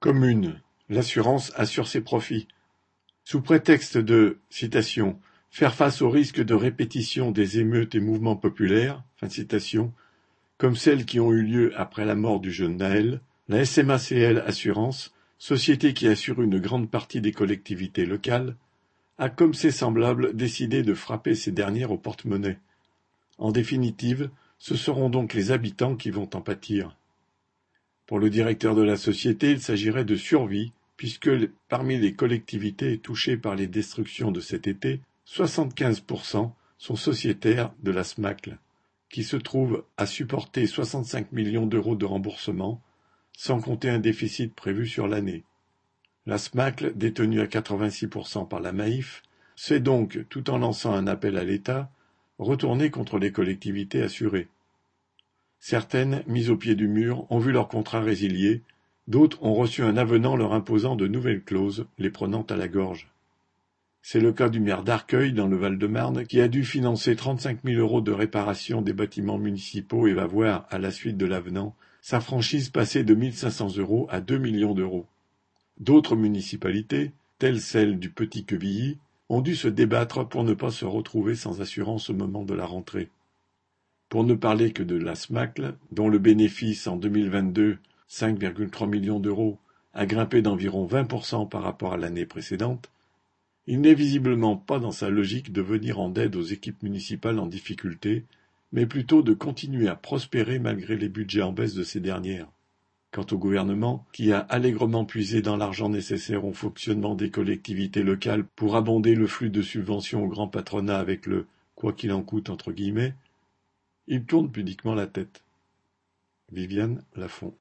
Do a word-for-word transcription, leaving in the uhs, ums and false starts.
commune, l'assurance assure ses profits. Sous prétexte de citation, faire face au risque de répétition des émeutes et mouvements populaires, fin de citation, comme celles qui ont eu lieu après la mort du jeune Naël, la S M A C L Assurance, société qui assure une grande partie des collectivités locales, a comme ses semblables décidé de frapper ces dernières au porte-monnaie. En définitive, ce seront donc les habitants qui vont en pâtir. Pour le directeur de la société, il s'agirait de survie, puisque parmi les collectivités touchées par les destructions de cet été, soixante-quinze pour cent sont sociétaires de la S M A C L, qui se trouve à supporter soixante-cinq millions d'euros de remboursement, sans compter un déficit prévu sur l'année. La S M A C L, détenue à quatre-vingt-six pour cent par la M A I F, s'est donc, tout en lançant un appel à l'État, retournée contre les collectivités assurées. Certaines, mises au pied du mur, ont vu leur contrat résilié, d'autres ont reçu un avenant leur imposant de nouvelles clauses, les prenant à la gorge. C'est le cas du maire d'Arcueil, dans le Val-de-Marne, qui a dû financer trente-cinq mille euros de réparation des bâtiments municipaux et va voir, à la suite de l'avenant, sa franchise passer de mille cinq cents euros à deux millions d'euros. D'autres municipalités, telles celles du Petit-Quevilly, ont dû se débattre pour ne pas se retrouver sans assurance au moment de la rentrée. Pour ne parler que de la S M A C L, dont le bénéfice en deux mille vingt-deux, cinq virgule trois millions d'euros, a grimpé d'environ vingt pour cent par rapport à l'année précédente, il n'est visiblement pas dans sa logique de venir en aide aux équipes municipales en difficulté, mais plutôt de continuer à prospérer malgré les budgets en baisse de ces dernières. Quant au gouvernement, qui a allègrement puisé dans l'argent nécessaire au fonctionnement des collectivités locales pour abonder le flux de subventions au grand patronat avec le « quoi qu'il en coûte » entre guillemets, il tourne pudiquement la tête. Viviane Laffont.